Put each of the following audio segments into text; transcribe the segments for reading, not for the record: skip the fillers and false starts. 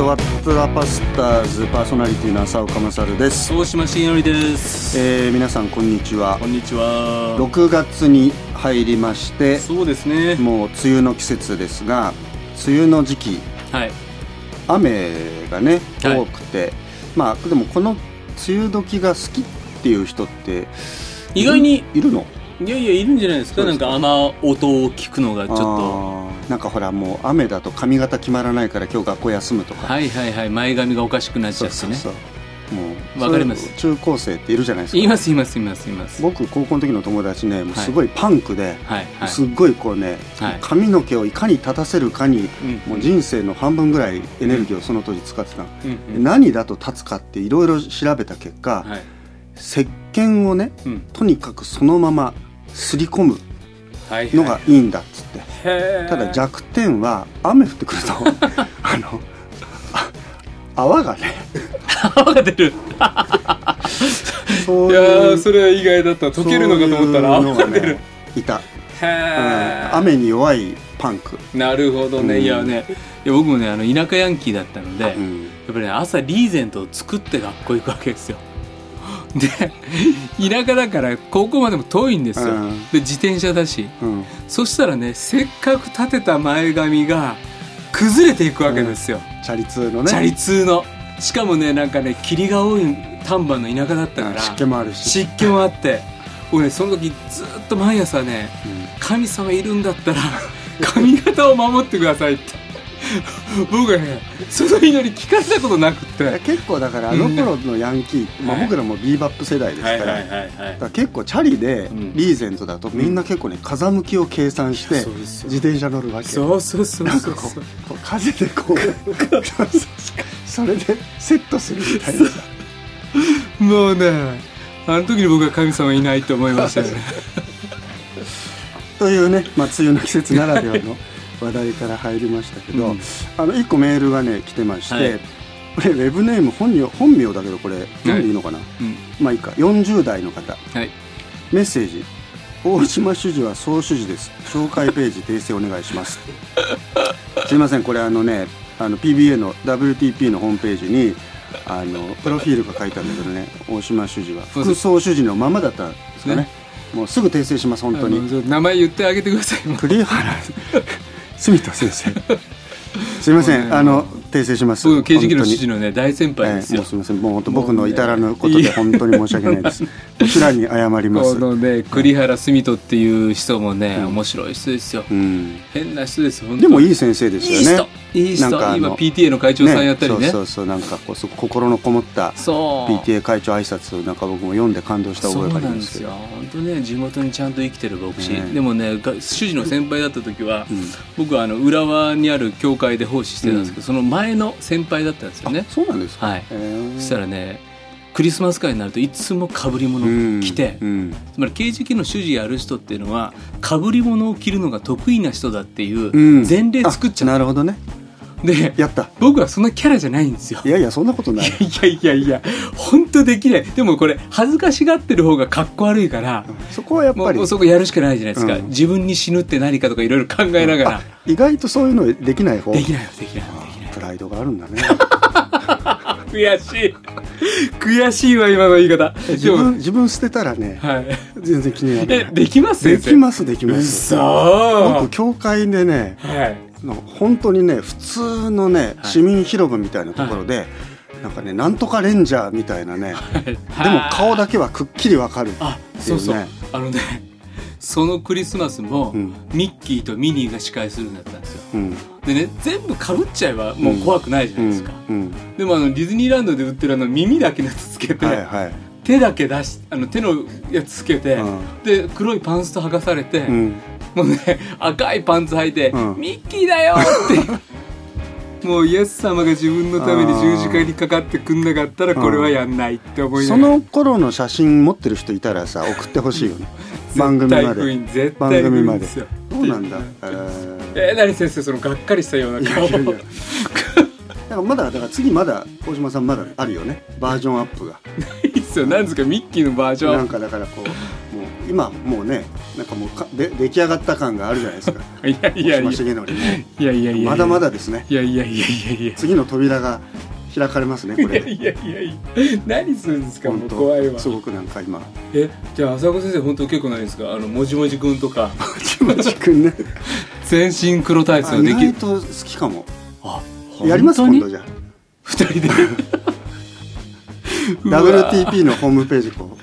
トワットラパスターズパーソナリティの浅岡勝です。大島慎則です。皆さんこんにちは。こんにちは。6月に入りまして、そうですね、もう梅雨の季節ですが、梅雨の時期、はい、雨がね多くて、はい、まあでもこの梅雨時が好きっていう人って意外にいるの？いやいや、いるんじゃないですか。なんか雨音を聞くのがちょっと、なんかほらもう雨だと髪型決まらないから今日学校休むとか、はいはいはい、前髪がおかしくなっちゃってね。そうそうそう、もうわかります。中高生っているじゃないですか。いますいますいますいます。僕高校の時の友達ね、もうすごいパンクで、はいはい、すごいこうね、はい、髪の毛をいかに立たせるかに、はい、もう人生の半分ぐらいエネルギーをその当時使ってた、うんうん、何だと立つかっていろいろ調べた結果、はい、石鹸をね、うん、とにかくそのまま擦り込むのがいいんだっつって、はいはいはい、ただ弱点は雨降ってくると泡がね泡が出るそういう、いやそれは意外だった。溶けるのかと思ったら泡が出る、ね、いた。へ、うん、雨に弱いパンク。なるほどね、うん、いやね、いや僕もね、田舎ヤンキーだったので、うん、やっぱり、ね、朝リーゼントを作って学校行くわけですよ。で田舎だから高校までも遠いんですよ、うん、で自転車だし、うん、そしたらね、せっかく立てた前髪が崩れていくわけですよ、うん、チャリ通のね、チャリ通の、しかもね、なんかね、霧が多い丹波の田舎だったから、うん、湿気もあるし、湿気もあって僕ね、その時ずっと毎朝ね、うん、神様いるんだったら髪型を守ってくださいって僕はね、その祈り聞かれたことなくて。結構だからあの頃のヤンキー、うん、まあ、僕らもビーバップ世代ですから、はいはいはいはい、だから結構チャリでリーゼントだとみんな結構ね、風向きを計算して自転車乗るわけ。そうそうそうそう、なんかこう風でこうそれでセットするみたいなもうね、あの時に僕は神様いないと思いましたよねというね、まあ、梅雨の季節ならではの話題から入りましたけど、うん、1個メールがね来てまして、はい、これウェブネーム本名だけどこれ読んでいいのかな、はい、うん、まあいいか。40代の方、はい、メッセージ。大島主事は総主事です。紹介ページ訂正お願いしますすいません、これね、PBA の WTP のホームページにプロフィールが書いてあるんだけどね、大島主事は副総主事のままだったんですかね、もうすぐ訂正します。本当に名前言ってあげてください。栗原住田先生すいません、訂正します。僕刑事記の指示の、ね、大先輩ですよ、もうすいません、もう本当僕の至らぬことで本当に申し訳ないですこちらに謝ります。この、ね、栗原住田っていう人もね、うん、面白い人ですよ、うん、変な人ですよ本当。でもいい先生ですよね。いい人、なんか今 PTA の会長さんやったりね、そうそうそう、なんかこう心のこもった PTA 会長挨拶なんか僕も読んで感動した覚えがありますけど。そうなんですよ本当ね、地元にちゃんと生きてる牧師、でもね主事の先輩だった時は、うん、僕は浦和にある教会で奉仕してたんですけど、うん、その前の先輩だったんですよね。そうなんですか、はい、そしたらね、クリスマス会になるといつも被り物を着て、うんうん、つまり刑事記の主事やる人っていうのは被り物を着るのが得意な人だっていう前例作っちゃう、うん、なるほどね。でやった。僕はそんなキャラじゃないんですよ。いやいやそんなことないいやいやいや本当できない。でもこれ恥ずかしがってる方がかっこ悪いから、うん、そこはやっぱりもうそこやるしかないじゃないですか、うん、自分に死ぬって何かとかいろいろ考えながら、うん、意外とそういうのできない方。できないできないできない。プライドがあるんだね悔しい悔しいわ今の言い方。自分捨てたらね、はい、全然気にならない。できますできますできます。僕教会でね、はい本当にね普通のね、はい、市民広場みたいなところで、はい、なんかねなんとかレンジャーみたいなね、はい、でも顔だけはくっきりわかるっていうね。あ、そうそう、ねそのクリスマスも、うん、ミッキーとミニーが司会するんだったんですよ、うん、でね全部被っちゃえばもう怖くないじゃないですか、うんうんうん、でもディズニーランドで売ってる耳だけのやつつけて、はいはい、手だけ出し手のやつつけて、うん、で黒いパンスト剥がされて、うんもうね、赤いパンツ履いて、うん、ミッキーだよってもうイエス様が自分のために十字架にかかってくんなかったらこれはやんないって思いながら、うん、その頃の写真持ってる人いたらさ送ってほしいよね番組まで絶対不運ですよ。そうなんだ。何先生そのがっかりしたような顔。いやいやいやだからだから次まだ大島さんまだあるよねバージョンアップがないっすよ。なんですかミッキーのバージョン。なんかだからこう今もうねなんかもう出来上がった感があるじゃないですか。いやいやいや、大島重則ね。いやいやいや、まだまだですね。いやいやいやいや、次の扉が開かれますねこれ。いやいやいや、何するんですか、もう怖いわ。すごくなんか今。じゃあ浅子先生本当結構ないですか、あのもじもじくんとか。もじもじくんね。全身黒タイツのできる。意外と好きかも。あ、やります今度じゃあ。二人で。WTP のホームページこう。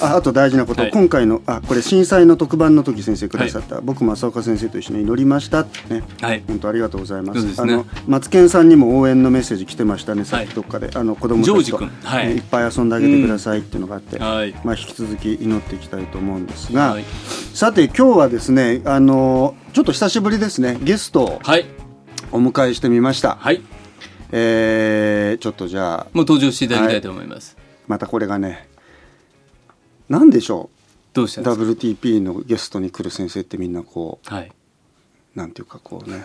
あと大事なこと、はい、今回のこれ震災の特番の時先生くださった、はい、僕も浅岡先生と一緒に祈りましたってね、はい、本当ありがとうございます。そうですね、あのマツケンさんにも応援のメッセージ来てましたね、さっきどっかで、はい、あの子供たちと、はい、いっぱい遊んであげてくださいっていうのがあって、はい、まあ、引き続き祈っていきたいと思うんですが、はい、さて今日はですね、ちょっと久しぶりですね、ゲストをお迎えしてみました。はい、ちょっとじゃあもう登場していただきたいと思います、はい、またこれがね、なんでしょう、どうしたんですか WTP のゲストに来る先生ってみんなこう、はい、なんていうかこうね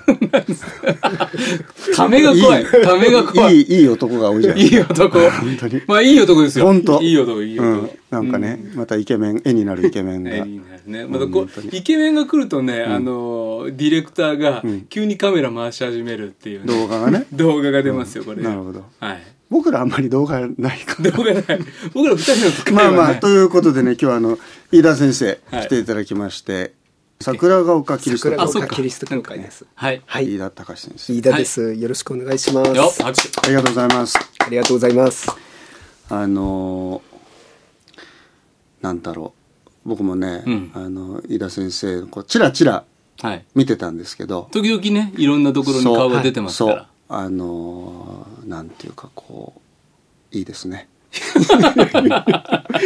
ためが怖い、ためが怖い、いい男が多いじゃないですか。いい男本当に、まあいい男ですよ、本当いい男、いい男、うん、なんかね、うん、またイケメン、絵になるイケメンが絵になるね、またこうイケメンが来るとね、うん、ディレクターが急にカメラ回し始めるっていう、ね、うん、動画がね動画が出ますよこれ、うん、なるほど、はい、僕らあんまり動画ないから動画ない僕ら2人の使いはないまあまあということでね、今日は飯田先生来ていただきまして、はい、桜ヶ丘キリスト教会、桜ヶ丘キリスト教会です、はい、飯田隆先生、飯田です、はい、よろしくお願いします。ありがとうございます。ありがとうございます。なんだろう、僕もね、うん、飯田先生こうチラチラ見てたんですけど、はい、時々ねいろんなところに顔が出てますから、はい、なんていうかこういいですね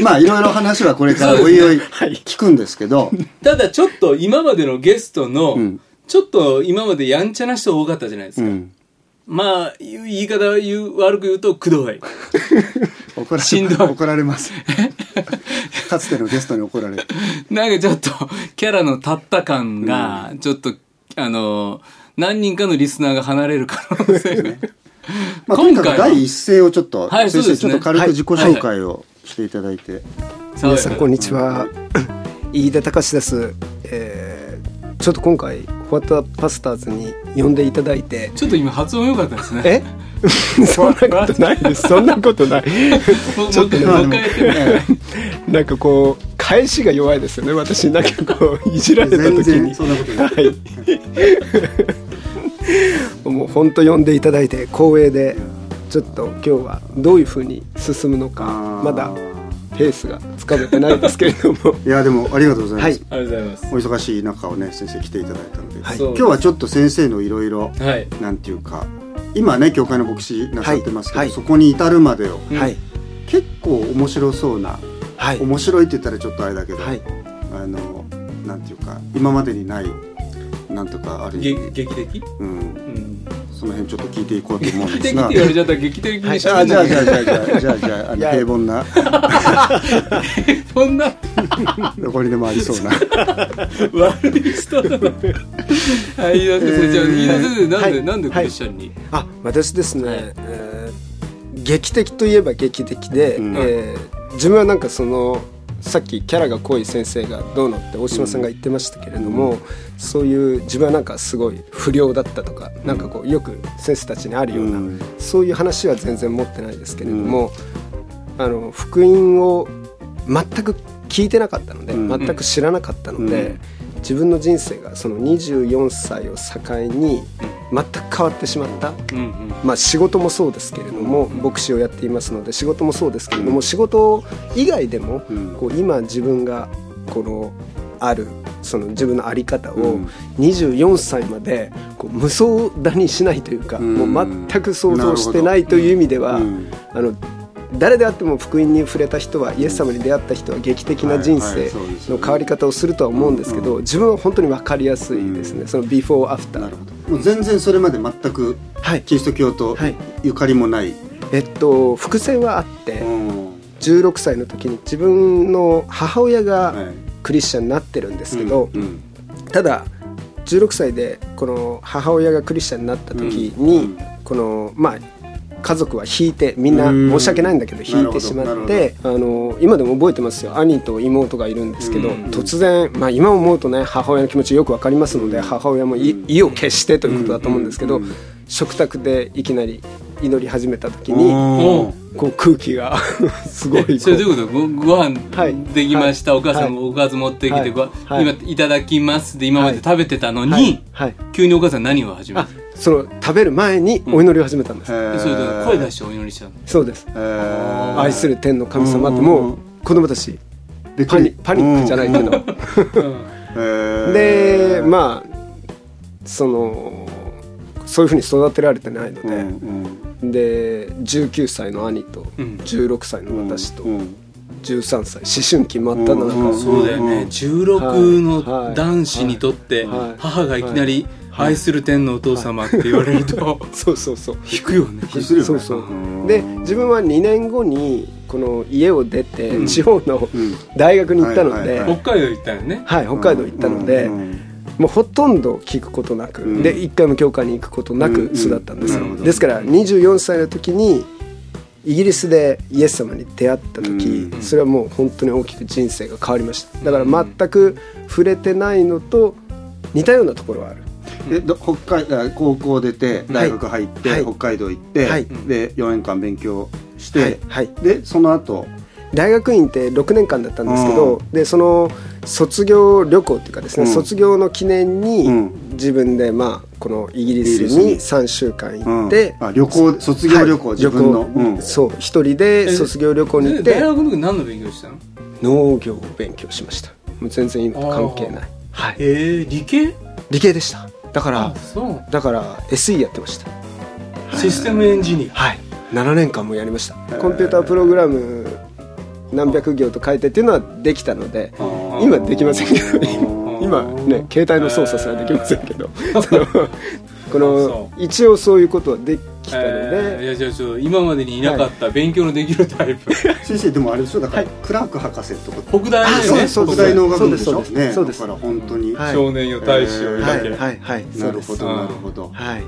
まあいろいろ話はこれからおいおい聞くんですけど、ただちょっと今までのゲストの、うん、ちょっと今までやんちゃな人多かったじゃないですか、うん、まあ言い方悪く言うとくどい怒られますかつてのゲストに怒られるなんかちょっとキャラの立った感がちょっと、うん、何人かのリスナーが離れる可能性ね。まあ、今回とにかく第一声をちょっと、はい、先生ちょっと軽く自己紹介をしていただいて、はいはいはい、皆さんこんにちは、飯田隆です、ちょっと今回ホワットパスターズに呼んでいただいて、ちょっと今発音良かったですね。そんなことないですそんなことないちょっとなんかこう返しが弱いですよね、私なんかこういじられた時に全然そんなことない、はい、もう本当呼んでいただいて光栄で、ちょっと今日はどういう風に進むのかまだペースがつかめてないですけれどもいやでもありがとうございます、はい、ありがとうございます。お忙しい中をね先生来ていただいたので、はい、今日はちょっと先生のいろいろなんていうか今ね教会の牧師なさってますけど、はい、そこに至るまでを、はい、結構面白そうな、はい、面白いって言ったらちょっとあれだけど、はい、なんていうか今までにないなんとかある劇的、うんうん、その辺ちょっと聞いていこうと思うんですが、劇的って言われちゃったら劇的にしないじゃあ平凡な平凡などこにでもありそうな悪い人だなはい、なんでクリスチャンに、はい、あ、私ですね、はい、劇的といえば劇的で、うん、自分はなんかそのさっきキャラが濃い先生がどうのって大島さんが言ってましたけれども、うん、そういう自分はなんかすごい不良だったとか、うん、なんかこうよく先生たちにあるような、うん、そういう話は全然持ってないですけれども、うん、福音を全く聞いてなかったので、うん、全く知らなかったので、うん、自分の人生がその24歳を境に全く変わってしまった、うんうん、まあ、仕事もそうですけれども、牧師をやっていますので仕事もそうですけれども、仕事以外でもこう今自分がこのあるその自分の在り方を24歳までこう無双だにしないというか、もう全く想像してないという意味では、誰であっても福音に触れた人は、イエス様に出会った人は劇的な人生の変わり方をするとは思うんですけど、自分は本当に分かりやすいですね、そのビフォーアフター。なるほど、もう全然それまで全くキリスト教とゆかりもない、はいはい、伏線はあって、16歳の時に自分の母親がクリスチャンになってるんですけど、はい、うんうん、ただ16歳でこの母親がクリスチャンになった時に、うんうん、このまあ家族は引いて、みんな申し訳ないんだけど引いてしまって、今でも覚えてますよ。兄と妹がいるんですけど、突然、まあ、今思うとね母親の気持ちよく分かりますので、母親も意を決してということだと思うんですけど、食卓でいきなり祈り始めた時にこう空気がすごい。それどういうこと？ご飯できました、はい、お母さんもおかず持ってきて、はい、今いただきますで今まで食べてたのに、はいはい、急にお母さん何を始めた？その食べる前にお祈りを始めたんです、それで声出してお祈りしたの？そうです。愛する天の神様って、もう子供たちパニックじゃないけど、でまあそういう風に育てられてないので、で19歳の兄と16歳の私と13歳、思春期真っただ中。そうだよね。16の男子にとって母がいきなり愛する天のお父様って言われるとそう引くよね。そうそう。で自分は2年後にこの家を出て地方の大学に行ったので、北海道行ったよね。はい、北海道行ったので、もうほとんど聞くことなく、で一回も教会に行くことなく育ったんですよ、ですから24歳の時にイギリスでイエス様に出会った時、それはもう本当に大きく人生が変わりました。だから全く触れてないのと似たようなところはある。高校出て大学入って、はい、北海道行って、はい、で4年間勉強して、はいはい、でその後大学院って6年間だったんですけど、でその卒業旅行というかですね、卒業の記念に自分で、このイギリスに3週間行って、旅行、卒業旅行、はい、自分の、そう一人で卒業旅行に行って。大学の時何の勉強したの？農業を勉強しました。もう全然今と関係ない、はい、理系でした。だから SE やってました。システムエンジニア、はい、7年間もやりました。コンピュータープログラム何百行と書いてっていうのはできたので、今できませんけど、今ね携帯の操作すらできませんけど、この一応そういうことはできたので、いやじゃあちょっと今までにいなかった勉強のできるタイプ、先生でもあれでしょ、だから、はい、クラーク博士とか北大ですね。そう北大農学部でしょ。そうです。だから本当に、はい、少年よ大使を抱け、はいはいはい、なるほどなるほど、はい。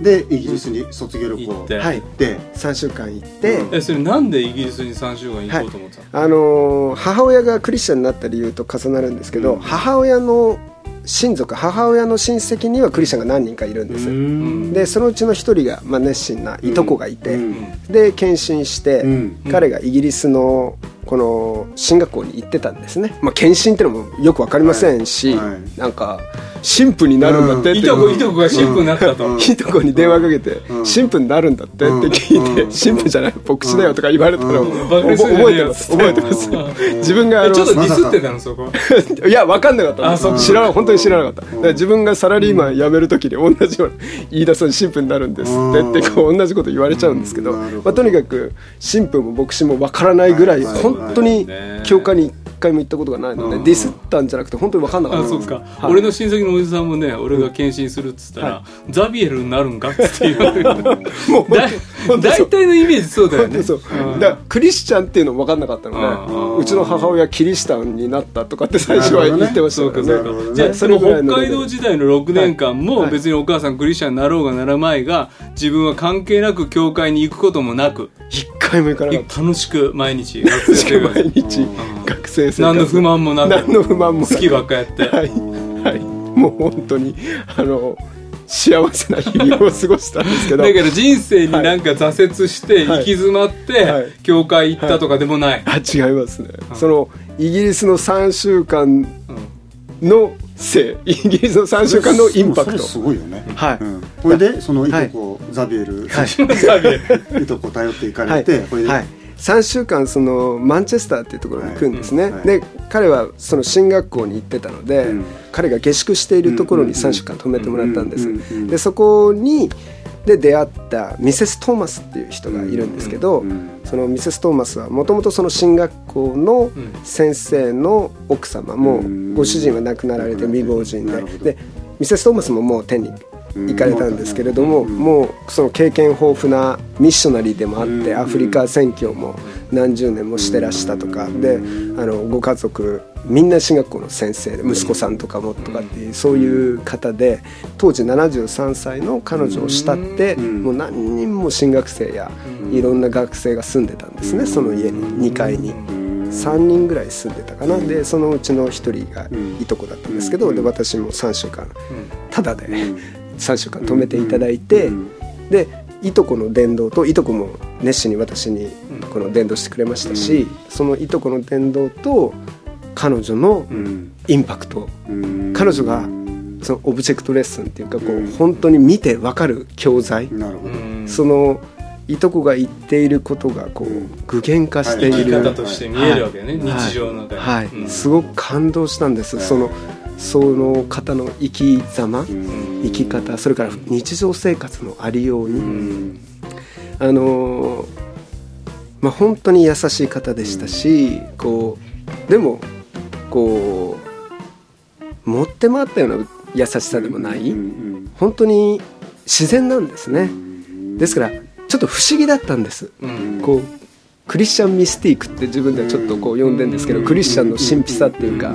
でイギリスに卒業旅行行って、はい、3週間行って、それなんでイギリスに3週間行こうと思ったの？はい、母親がクリスチャンになった理由と重なるんですけど、母親の親戚にはクリスチャンが何人かいるんです。でそのうちの一人が、熱心ないとこがいて、で献身して、彼がイギリスのこの進学校に行ってたんですね。献身ってのもよく分かりませんし、なんか神父になるんだって、いとこが神父になったと、いとこに電話かけて、神父になるんだってって聞いて、神父じゃない牧師だよとか言われたのを覚えてます自分がちょっとディスってたのそこいや分かんなかったの、本当に知らなかった。だから自分がサラリーマン辞める時に同じような、飯田さん神父になるんですってってこう同じこと言われちゃうんですけど、とにかく神父も牧師も分からないぐらい、本当に教会に1回も行ったことがないので、ディスったんじゃなくて本当に分かんなかった。あ、そうですか、はい、俺の親戚のおじさんもね、俺が献身するっつったら、はい、ザビエルになるんかって言われるもう大体のイメージそうだよね。そうだからクリスチャンっていうのも分かんなかったので、うちの母親キリシタンになったとかって最初は言ってましたけどね。じゃあその北海道時代の6年間も別にお母さんクリスチャンになろうがならまいが、自分は関係なく教会に行くこともなく、一回も行かなかった。楽しく毎日学生生活、何の不満もなく、好きばっかやって、はいはい、もう本当に幸せな日々を過ごしたんですけどだけど人生になんか挫折して、はい、行き詰まって、はい、教会行ったとかでもない、はいはい、あ、違いますね、うん、そのイギリスの3週間のせい、イギリスの3週間のインパクト、それすごいよね、はい、うん、これでそのいとこ、はい、ザビエル、はい、いとこ頼っていかれて、はい、これで、はい、3週間そのマンチェスターっていうところに行くんですね、はい、うん、はい、で彼はその進学校に行ってたので、彼が下宿しているところに3週間泊めてもらったんです、でそこにで出会ったミセス・トーマスっていう人がいるんですけど、そのミセス・トーマスはもともとその進学校の先生の奥様、もうご主人は亡くなられて未亡人で、ミセス・トーマスももう天に行かれたんですけれども、もうその経験豊富なミッショナリーでもあって、アフリカ宣教も何十年もしてらしたとかで、ご家族みんな進学校の先生で、息子さんとかもとかっていう、そういう方で、当時73歳の彼女を慕って、もう何人も進学生やいろんな学生が住んでたんですね、その家に2階に3人ぐらい住んでたかな。でそのうちの1人がいとこだったんですけど、で私も3週間タダで3週間泊めていただいて、でいとこの伝道と、いとこも熱心に私にこの伝道してくれましたし、そのいとこの伝道と彼女のインパクト、彼女がそのオブジェクトレッスンっていうか、こう本当に見て分かる教材、そのいとこが言っていることがこう具現化している、生き方として見えるわけね、日常の中で、すごく感動したんです。その方の生き様、生き方、それから日常生活のありように、本当に優しい方でしたし、こうでもこう持って回ったような優しさでもない、本当に自然なんですね。ですからちょっと不思議だったんです、こうクリスチャンミスティークって自分ではちょっとこう呼んでるんですけど、クリスチャンの神秘さっていうか、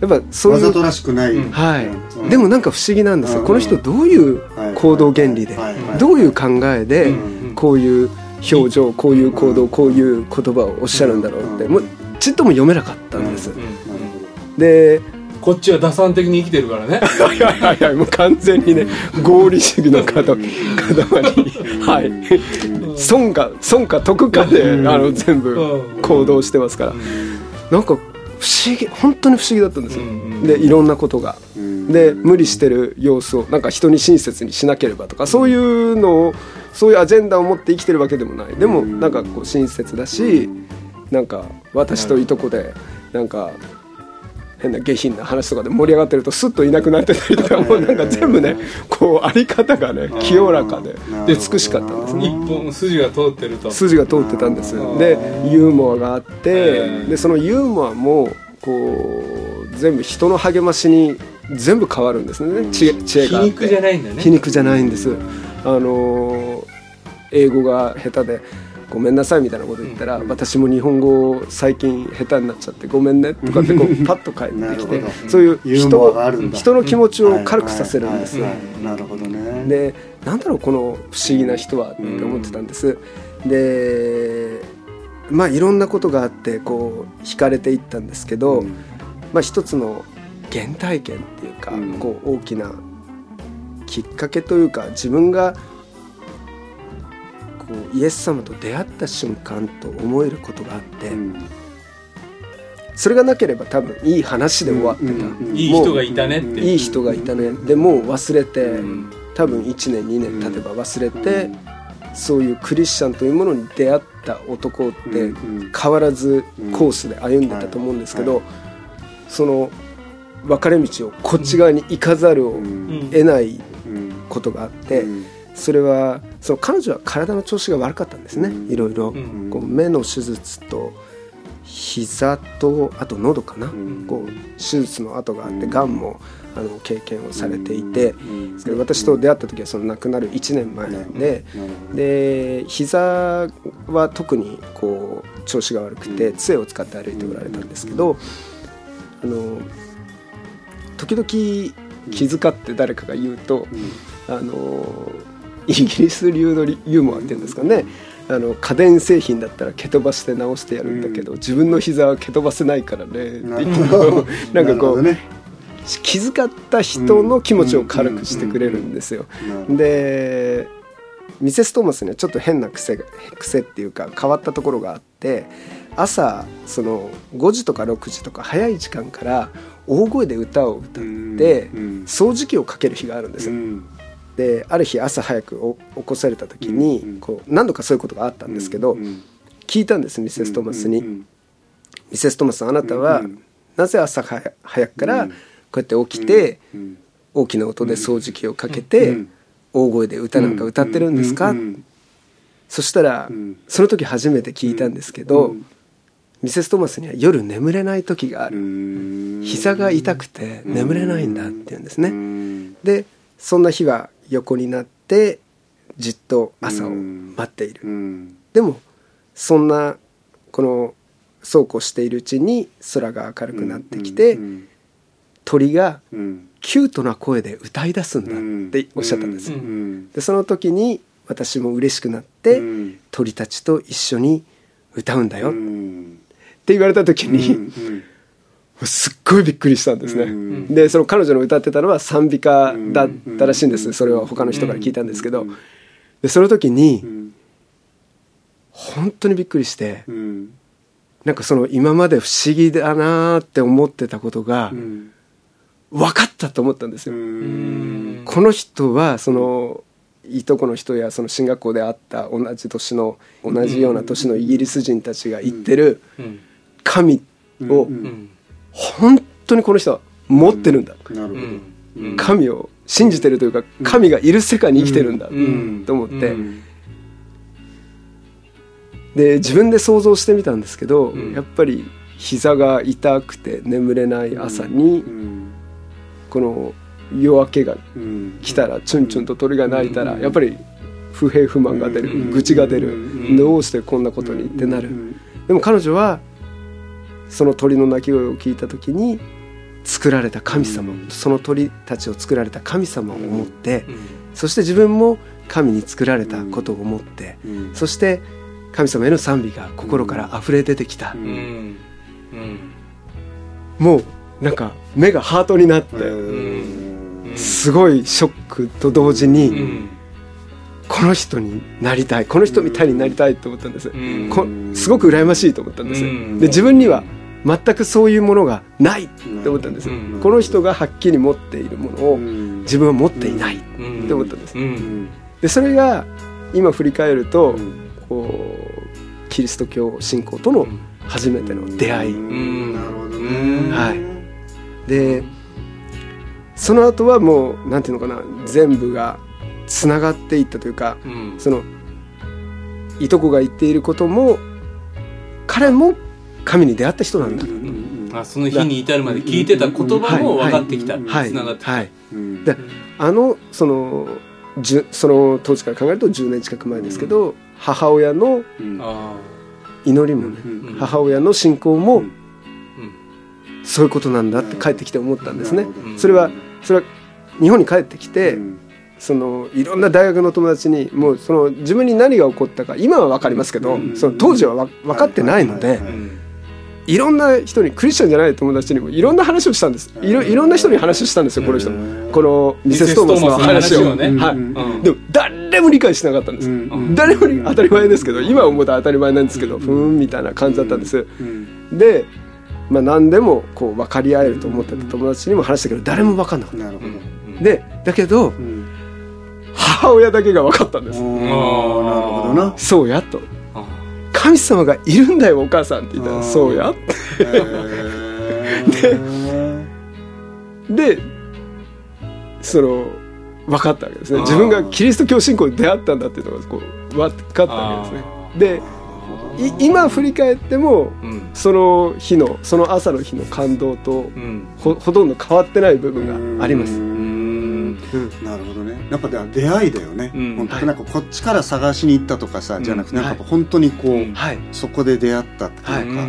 やっぱそういうわざとらしくない、でもなんか不思議なんですよ。この人どういう行動原理で、どういう考えでこういう表情、こういう行動、こういう言葉をおっしゃるんだろうって、もうちっとも読めなかったんです。でこっちは打算的に生きてるからねもう完全にね、合理主義の塊に、損か得かで全部行動してますから、なんか不思議、本当に不思議だったんですよ。でいろんなことが、で無理してる様子を、なんか人に親切にしなければとか、そういうのを、そういうアジェンダを持って生きてるわけでもない。でもなんかこう親切だし、なんか私といとこでなんか変な下品な話とかで盛り上がってると、スッといなくなってたりとか、もうなんか全部ね、こうあり方がね、清らかで、で美しかったんですね。一本筋が通ってると、筋が通ってたんです。でユーモアがあって、でそのユーモアもこう全部人の励ましに全部変わるんですね。知恵があって、皮肉じゃないんだね。皮肉じゃないんです。英語が下手でごめんなさいみたいなこと言ったら、私も日本語最近下手になっちゃってごめんねとかってこうパッと返ってきてそういう人の気持ちを軽くさせるんです。なるほどね。でなんだろうこの不思議な人はって思ってたんです。でいろんなことがあってこう惹かれていったんですけど、一つの原体験っていうか、こう大きなきっかけというか、自分がイエス様と出会った瞬間と思えることがあって、それがなければ多分いい話で終わってた、いい人がいたねって、いい人がいたね、でもう忘れて、多分1年2年経てば忘れて、そういうクリスチャンというものに出会った男って変わらずコースで歩んでたと思うんですけど、その分かれ道をこっち側に行かざるを得ないことがあって、それはその彼女は体の調子が悪かったんですね。いろいろこう目の手術と膝とあと喉かな、こう手術の跡があって、がんも経験をされていて、私と出会った時はその亡くなる1年前なんで、で膝は特にこう調子が悪くて杖を使って歩いておられたんですけど、時々気遣って誰かが言うと、イギリス流のユーモアっていうんですかね、家電製品だったら蹴飛ばして直してやるんだけど、自分の膝は蹴飛ばせないからね、なんかこう、気遣った人の気持ちを軽くしてくれるんですよ。でミセス・トーマスにはちょっと変な癖っていうか変わったところがあって、朝その5時とか6時とか早い時間から大声で歌を歌って掃除機をかける日があるんですよ。である日朝早く起こされた時にこう何度かそういうことがあったんですけど、聞いたんです、ミセス・トーマスに。ミセス・トーマス、あなたはなぜ朝早くからこうやって起きて大きな音で掃除機をかけて大声で歌なんか歌ってるんですか。そしたらその時初めて聞いたんですけど、ミセス・トーマスには夜眠れない時がある、膝が痛くて眠れないんだって言うんですね。でそんな日は横になってじっと朝を待っている、うん、でもそんなこのそうこうしているうちに空が明るくなってきて、うんうん、鳥がキュートな声で歌い出すんだっておっしゃったんです、うんうん、でその時に私も嬉しくなって、うん、鳥たちと一緒に歌うんだよ、うん、って言われた時に、うんうん、すっごいびっくりしたんですね、うん、でその彼女の歌ってたのは賛美歌だったらしいんです。それは他の人から聞いたんですけど、でその時に本当にびっくりして、うん、なんかその今まで不思議だなって思ってたことが、うん、分かったと思ったんですよ。この人はそのいとこの人やその進学校で会った同じような年のイギリス人たちが言ってる神を本当にこの人は持ってるんだ、なるほど、神を信じてるというか神がいる世界に生きてるんだと思って、で自分で想像してみたんですけど、やっぱり膝が痛くて眠れない朝にこの夜明けが来たらチュンチュンと鳥が鳴いたらやっぱり不平不満が出る、愚痴が出る、どうしてこんなことにってなる。でも彼女はその鳥の鳴き声を聞いた時に作られた神様、その鳥たちを作られた神様を思って、そして自分も神に作られたことを思って、そして神様への賛美が心から溢れ出てきた。もうなんか目がハートになって、すごいショックと同時にこの人になりたい、この人みたいになりたいと思ったんです。すごく羨ましいと思ったんです。で自分には全くそういうものがないって思ったんです。この人がはっきり持っているものを自分は持っていないって思ったんです。でそれが今振り返るとこうキリスト教信仰との初めての出会い、なるほどね、はい、でその後はもうなんていうのかな、全部がつながっていったというか、そのいとこが言っていることも彼も神に出会った人なんだ、その日に至るまで聞いてた言葉も分かってきた、つながってきた、でその当時から考えると10年近く前ですけど、母親の祈りもね、母親の信仰も、そういうことなんだって帰ってきて思ったんですね。それは日本に帰ってきて、そのいろんな大学の友達にもうその自分に何が起こったか今は分かりますけど、その当時は分かってないので、いろんな人に、クリスチャンじゃない友達にもいろんな話をしたんです。いろんな人に話をしたんですよ。この人、このミセス・トーマスの話を、ね、はい、でも誰も理解しなかったんです、誰も当たり前ですけど、今思うと当たり前なんですけど、みたいな感じだったんです。で、まあ、何でもこう分かり合えると思ってた友達にも話したけど、誰も分かんなかった、でだけど、母親だけが分かったんです。なるほどな、そうやと、神様がいるんだよお母さんって言ったら、そうやってでその分かったわけですね。自分がキリスト教信仰に出会ったんだっていうのがこう分かったわけですね。で今振り返っても、その日のその朝の日の感動と、ほとんど変わってない部分があります。なるほどね。やっぱ出会いだよね、本当なんかこっちから探しに行ったとかさ、じゃなくて、なんか本当にこう、そこで出会ったっていうか、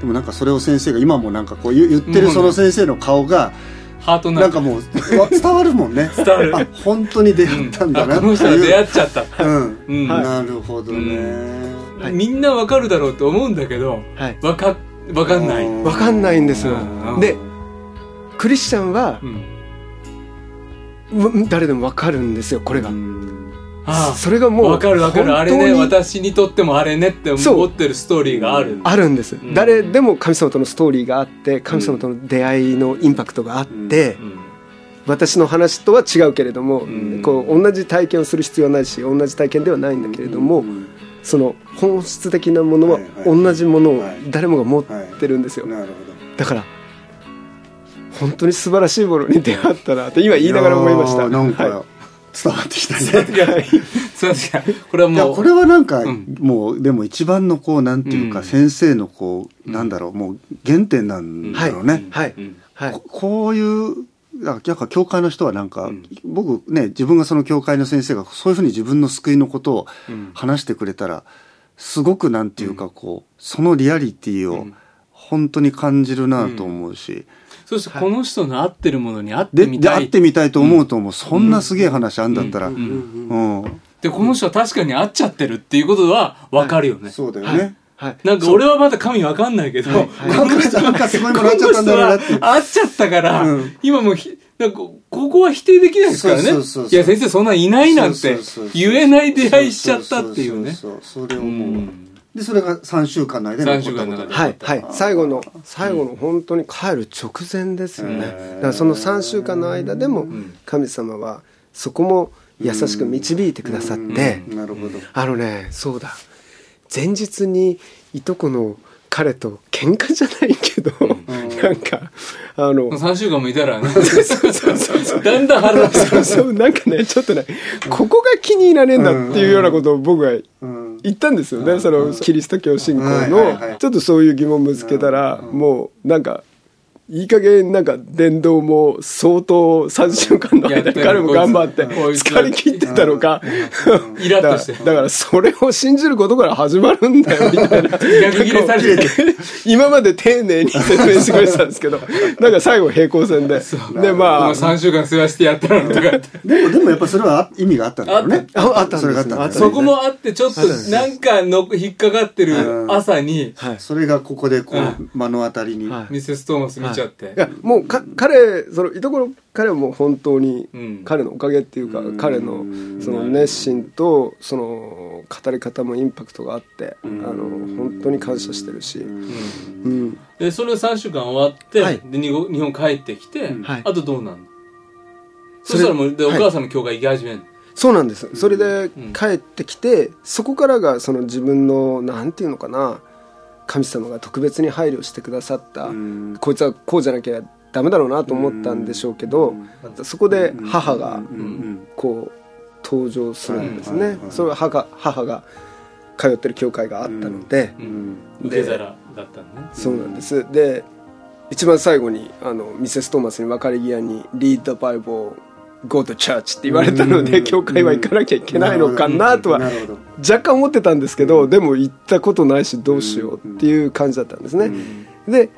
でもなんかそれを先生が今もなんかこう言ってる、その先生の顔がハートなんかもう伝わるもんね。伝わる、本当に出会ったんだなっていう、この人に出会っちゃったなるほどね、みんなわかるだろうと思うんだけど、わかんないんですよ。でクリスチャンは、誰でも分かるんですよ、これが。それがもう分かる、あれね、私にとってもあれねって思ってるストーリーがあるんです、誰でも神様とのストーリーがあって、神様との出会いのインパクトがあって、私の話とは違うけれども、こう同じ体験をする必要はないし、同じ体験ではないんだけれども、その本質的なものは同じものを誰もが持ってるんですよ。だから本当に素晴らしいものに出会ったなって今言いながら思いました。なんか伝わってきたね。これはなんか、もうでも一番のこうなんていうか、先生のこうなんだろう、もう原点なんだろうね、こういうだから教会の人はなんか、うん、僕ね自分がその教会の先生がそういうふうに自分の救いのことを話してくれたら、うん、すごくなんていうかこう、うん、そのリアリティを本当に感じるなと思うし、うんうん、そしてこの人の合ってるものに会ってみたい、はい、で会ってみたいと思うと思う、うん、そんなすげえ話あんだったら、でこの人は確かに会っちゃってるっていうことは分かるよね、はい、そうだよね、はいはい、なんか俺はまだ神わかんないけど、はいはい、この人は会っちゃったから、うん、今もうなんかここは否定できないですからね。そうそうそうそう、いや先生そんないないなんて言えない出会いしちゃったっていうね。それをもう、でそれが3週間内で残ったことで、はいはい、最後の本当に帰る直前ですよね。だからその3週間の間でも神様はそこも優しく導いてくださって、なるほど、あのね、そうだ、前日にいとこの彼と喧嘩じゃないけど、なんか3週間もいたらねだんだん腹そうなんかね、ちょっとねここが気に入らねえんだっていうようなことを僕は言ったんですよね、そのキリスト教信仰のちょっとそういう疑問ぶつけたら、もうなんかいい加減なんか伝道も相当3週間の間彼も頑張って疲れ切ってたのか、イラッとしてだからそれを信じることから始まるんだよみたいな今まで丁寧に説明してくれてたんですけど、なんか最後平行線で、でまあ3週間世話してやったのとかでもやっぱそれは意味があったんだよね。あったんですね。そこもあってちょっとなんかの引っかかってる朝にそれがここでこう目の当たりにミセス・トーマス見ちゃう。いやもう彼そのいとこの彼はもう本当に彼のおかげっていうか、彼のその熱心とその語り方もインパクトがあって、本当に感謝してるし、でそれ3週間終わって、はい、で日本帰ってきて、はい、あとどうなるの？そしたらもうでお母さんの教会行き始めるの、はい、そうなんです。それで帰ってきて、そこからがその自分のなんていうのかな、神様が特別に配慮してくださった、こいつはこうじゃなきゃダメだろうなと思ったんでしょうけど、そこで母がこう登場するんですね、それは 母が通ってる教会があったので、受け皿だったんね。そうなんです。で一番最後にミセス・トーマスに別れ際に Read the Bible Go to church って言われたので、教会は行かなきゃいけないのかなとは若干思ってたんですけど、でも行ったことないしどうしようっていう感じだったんですね。で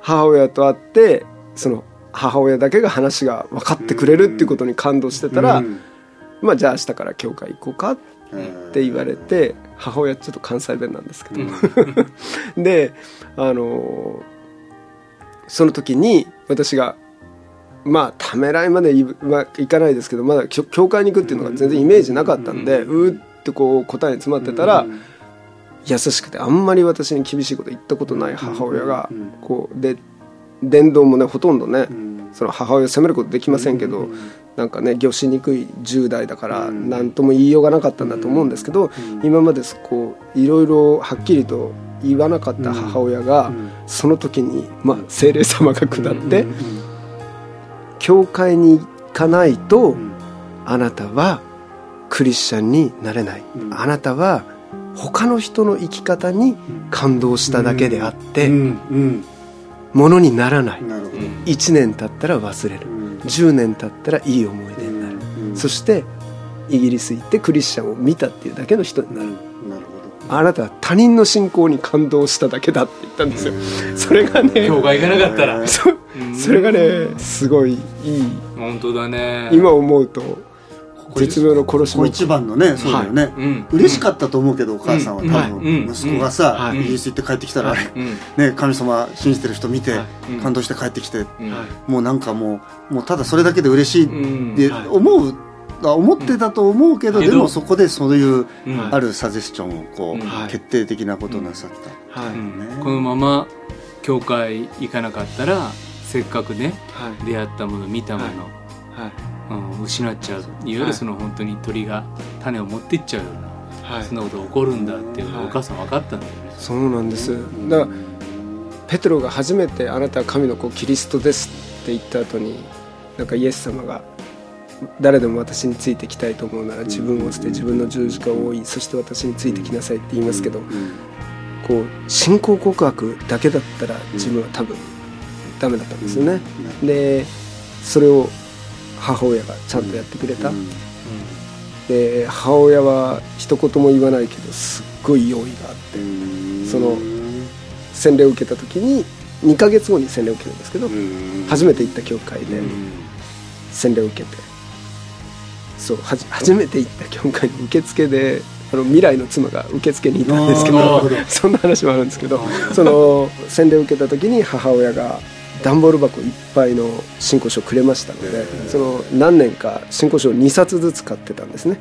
母親と会って、その母親だけが話が分かってくれるっていうことに感動してたら、まあじゃあ明日から教会行こうかって言われて、母親ちょっと関西弁なんですけどでその時に私がまあためらいまではいかないですけど、まだ教会に行くっていうのが全然イメージなかったんで、うーってこう答えに詰まってたら、優しくてあんまり私に厳しいこと言ったことない母親がこうで、伝道もねほとんどね、その母親を責めることできませんけど、なんかね御しにくい10代だから何とも言いようがなかったんだと思うんですけど、今までこういろいろはっきりと言わなかった母親が、その時にまあ聖霊様が下って、教会に行かないとあなたはクリスチャンになれない、あなたは他の人の生き方に感動しただけであってものにならない、1年経ったら忘れる、10年経ったらいい思い出になる、そしてイギリス行ってクリスチャンを見たっていうだけの人になる、あなたは他人の信仰に感動しただけだって言ったんですよ。それがね、教会行かなかったらそれがねすごいいい、本当だね、今思うと絶妙の殺しも一番のね、そうだよね、嬉しかったと思うけど、お母さんは多分息子がさイギリス行って帰ってきたらね、神様信じてる人見て感動して帰ってきて、もうなんかもうただそれだけで嬉しいって思ってたと思うけど、でもそこでそういうあるサジェスチョンをこう決定的なことをなさったっていうね。このまま教会行かなかったらせっかくね、はい、出会ったもの見たもの、はいはい、失っちゃう、いわゆるその本当に鳥が種を持っていっちゃうような、はい、そんなことが起こるんだっていうのがお母さん分かったんだよね、はい、そうなんです。だからペテロが初めてあなたは神の子キリストですって言った後に、なんかイエス様が誰でも私についてきたいと思うなら自分を捨て自分の十字架を追い、そして私についてきなさいって言いますけど、こう信仰告白だけだったら自分は多分ダメだったんですよね。でそれを母親がちゃんとやってくれた、うんうん、で母親は一言も言わないけどすっごい用意があって、うん、その洗礼を受けた時に2ヶ月後に洗礼を受けるんですけど、うん、初めて行った教会で洗礼を受けて、そう初めて行った教会の受付で未来の妻が受付にいたんですけど、そんな話もあるんですけど、その洗礼を受けた時に母親が段ボール箱いっぱいの新古書をくれましたので、その何年か新古書を2冊ずつ買ってたんですね。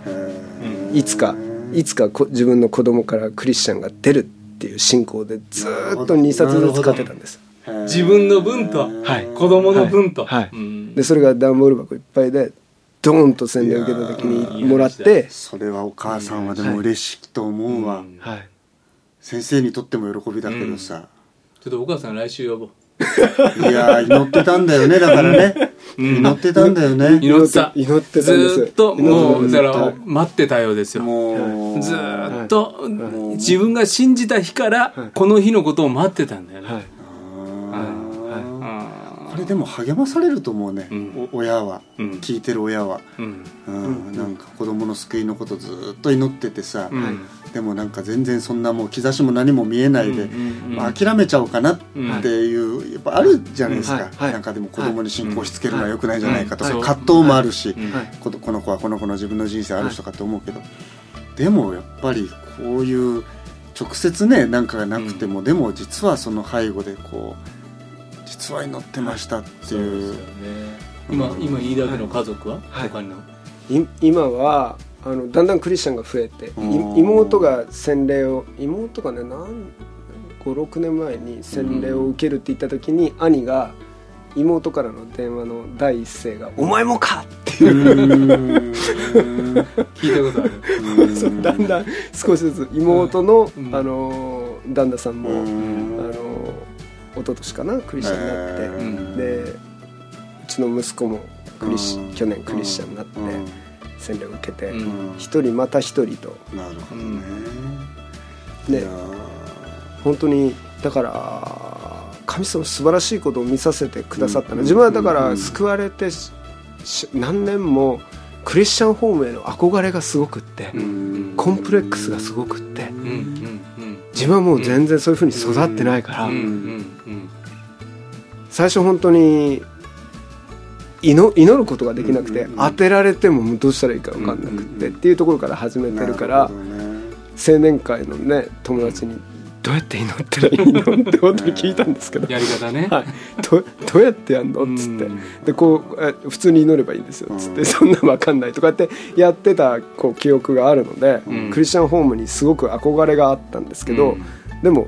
いつか自分の子供からクリスチャンが出るっていう信仰でずっと2冊ずつ買ってたんです。自分の分と、はい、子供の分と、はいはい、うん、でそれが段ボール箱いっぱいでドーンと洗礼を受けた時にもらって、それはお母さんはでも嬉しいと思うわ、はいはい、先生にとっても喜びだけどさ、うん、ちょっとお母さん来週呼ぼういや祈ってたんだよね、だからね、うん、祈ってたんだよね、祈ってた、祈ってたんです、ずっともうだから待ってたようですよ、もうずっと、はい、自分が信じた日からこの日のことを待ってたんだよね、はいはい、これでも励まされると思うね、うん、親は、うん、聞いてる親は、うんうん、なんか子供の救いのことずっと祈っててさ、うん、でもなんか全然そんなもう兆しも何も見えないで、うんまあ、諦めちゃおうかなっていう、うん、やっぱあるじゃないですか、うんはい、なんかでも子供に信仰しつけるのは良くないじゃないかと、はいはい、葛藤もあるし、はい、この子はこの子の自分の人生ある人かと思うけど、はい、でもやっぱりこういう直接ねなんかがなくても、うん、でも実はその背後でこう実は祈ってましたっていう、はい、そうですよね、うん、今飯田家の家族は、はい、他の今はだんだんクリスチャンが増えて、妹が洗礼を、妹がね5、6年前に洗礼を受けるって言った時に、うん、兄が妹からの電話の第一声がお前もかっていう聞いたことあるそうだんだん少しずつ妹の、うん、旦那さんも、うん、一昨年かなクリスチャンになって、でうちの息子も去年クリスチャンになって洗礼を受けて、一人また一人と、なるほどね、で本当にだから神様素晴らしいことを見させてくださったの、自分はだから救われて何年もクリスチャンホームへの憧れがすごくって、コンプレックスがすごくって、自分はもう全然そういう風に育ってないから、最初本当に祈ることができなくて、当てられてもどうしたらいいか分かんなくてっていうところから始めてるから、青年会のね友達にどうやって祈ったらいいのってことに聞いたんですけどやり方ね、はい、どうやってやんのっつって、でこう普通に祈ればいいんですよっつって、そんな分かんないとかってやってたこう記憶があるので、クリスチャンホームにすごく憧れがあったんですけど、でも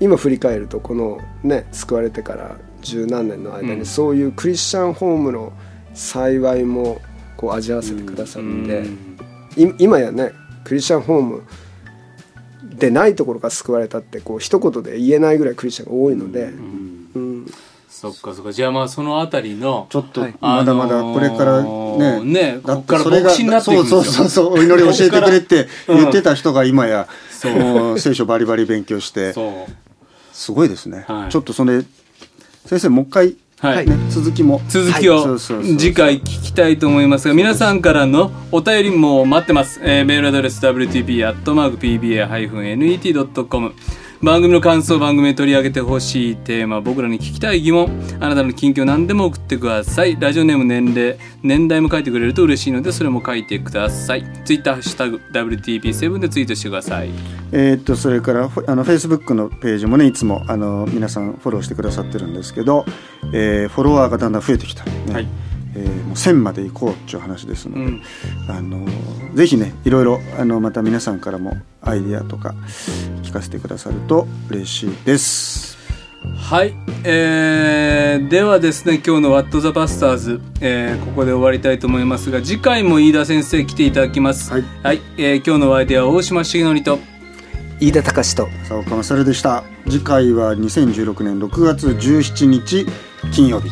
今振り返るとこのね救われてから十何年の間にそういうクリスチャンホームの幸いもこう味わわせてくださって、今やねクリスチャンホームでないところが救われたってこう一言で言えないぐらいクリスチャンが多いので、うんうん、そっかそっか、じゃあまあそのあたりのちょっとまだまだこれからね、だってそれがそうお祈り教えてくれって言ってた人が今やそう聖書バリバリ勉強してすごいですね、はい、ちょっとそれ先生もう一回、はいね、続きを次回聞きたいと思いますが、皆さんからのお便りも待ってます、メールアドレス wtp@pba-net.com、 番組の感想、番組で取り上げてほしいテーマ、僕らに聞きたい疑問、あなたの近況何でも送ってください。ラジオネーム、年齢、年代も書いてくれると嬉しいので、それも書いてください。ツイッターハッシュタグ WTP7 でツイートしてください。それからFacebook のページもねいつも皆さんフォローしてくださってるんですけど、フォロワーがだんだん増えてきた、ね、はい、もう1000まで行こうっていう話ですので、うん、ぜひねいろいろまた皆さんからもアイディアとか聞かせてくださると嬉しいです。はい、ではですね、今日の What the Busters、ここで終わりたいと思いますが、次回も飯田先生来ていただきます、はいはい、今日のアイディアは大島茂則と飯田隆と佐岡勝でした。次回は2016年6月17日金曜日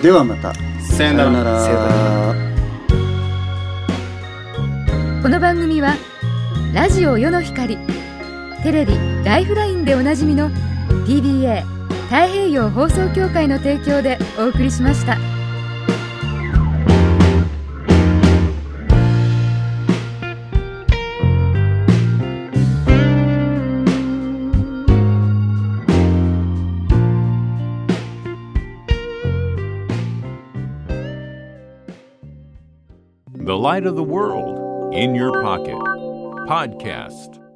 ではまた、さよなら。この番組はラジオ世の光、テレビライフラインでおなじみの PBA 太平洋放送協会の提供でお送りしました。The Light of the World in Your Pocket Podcast.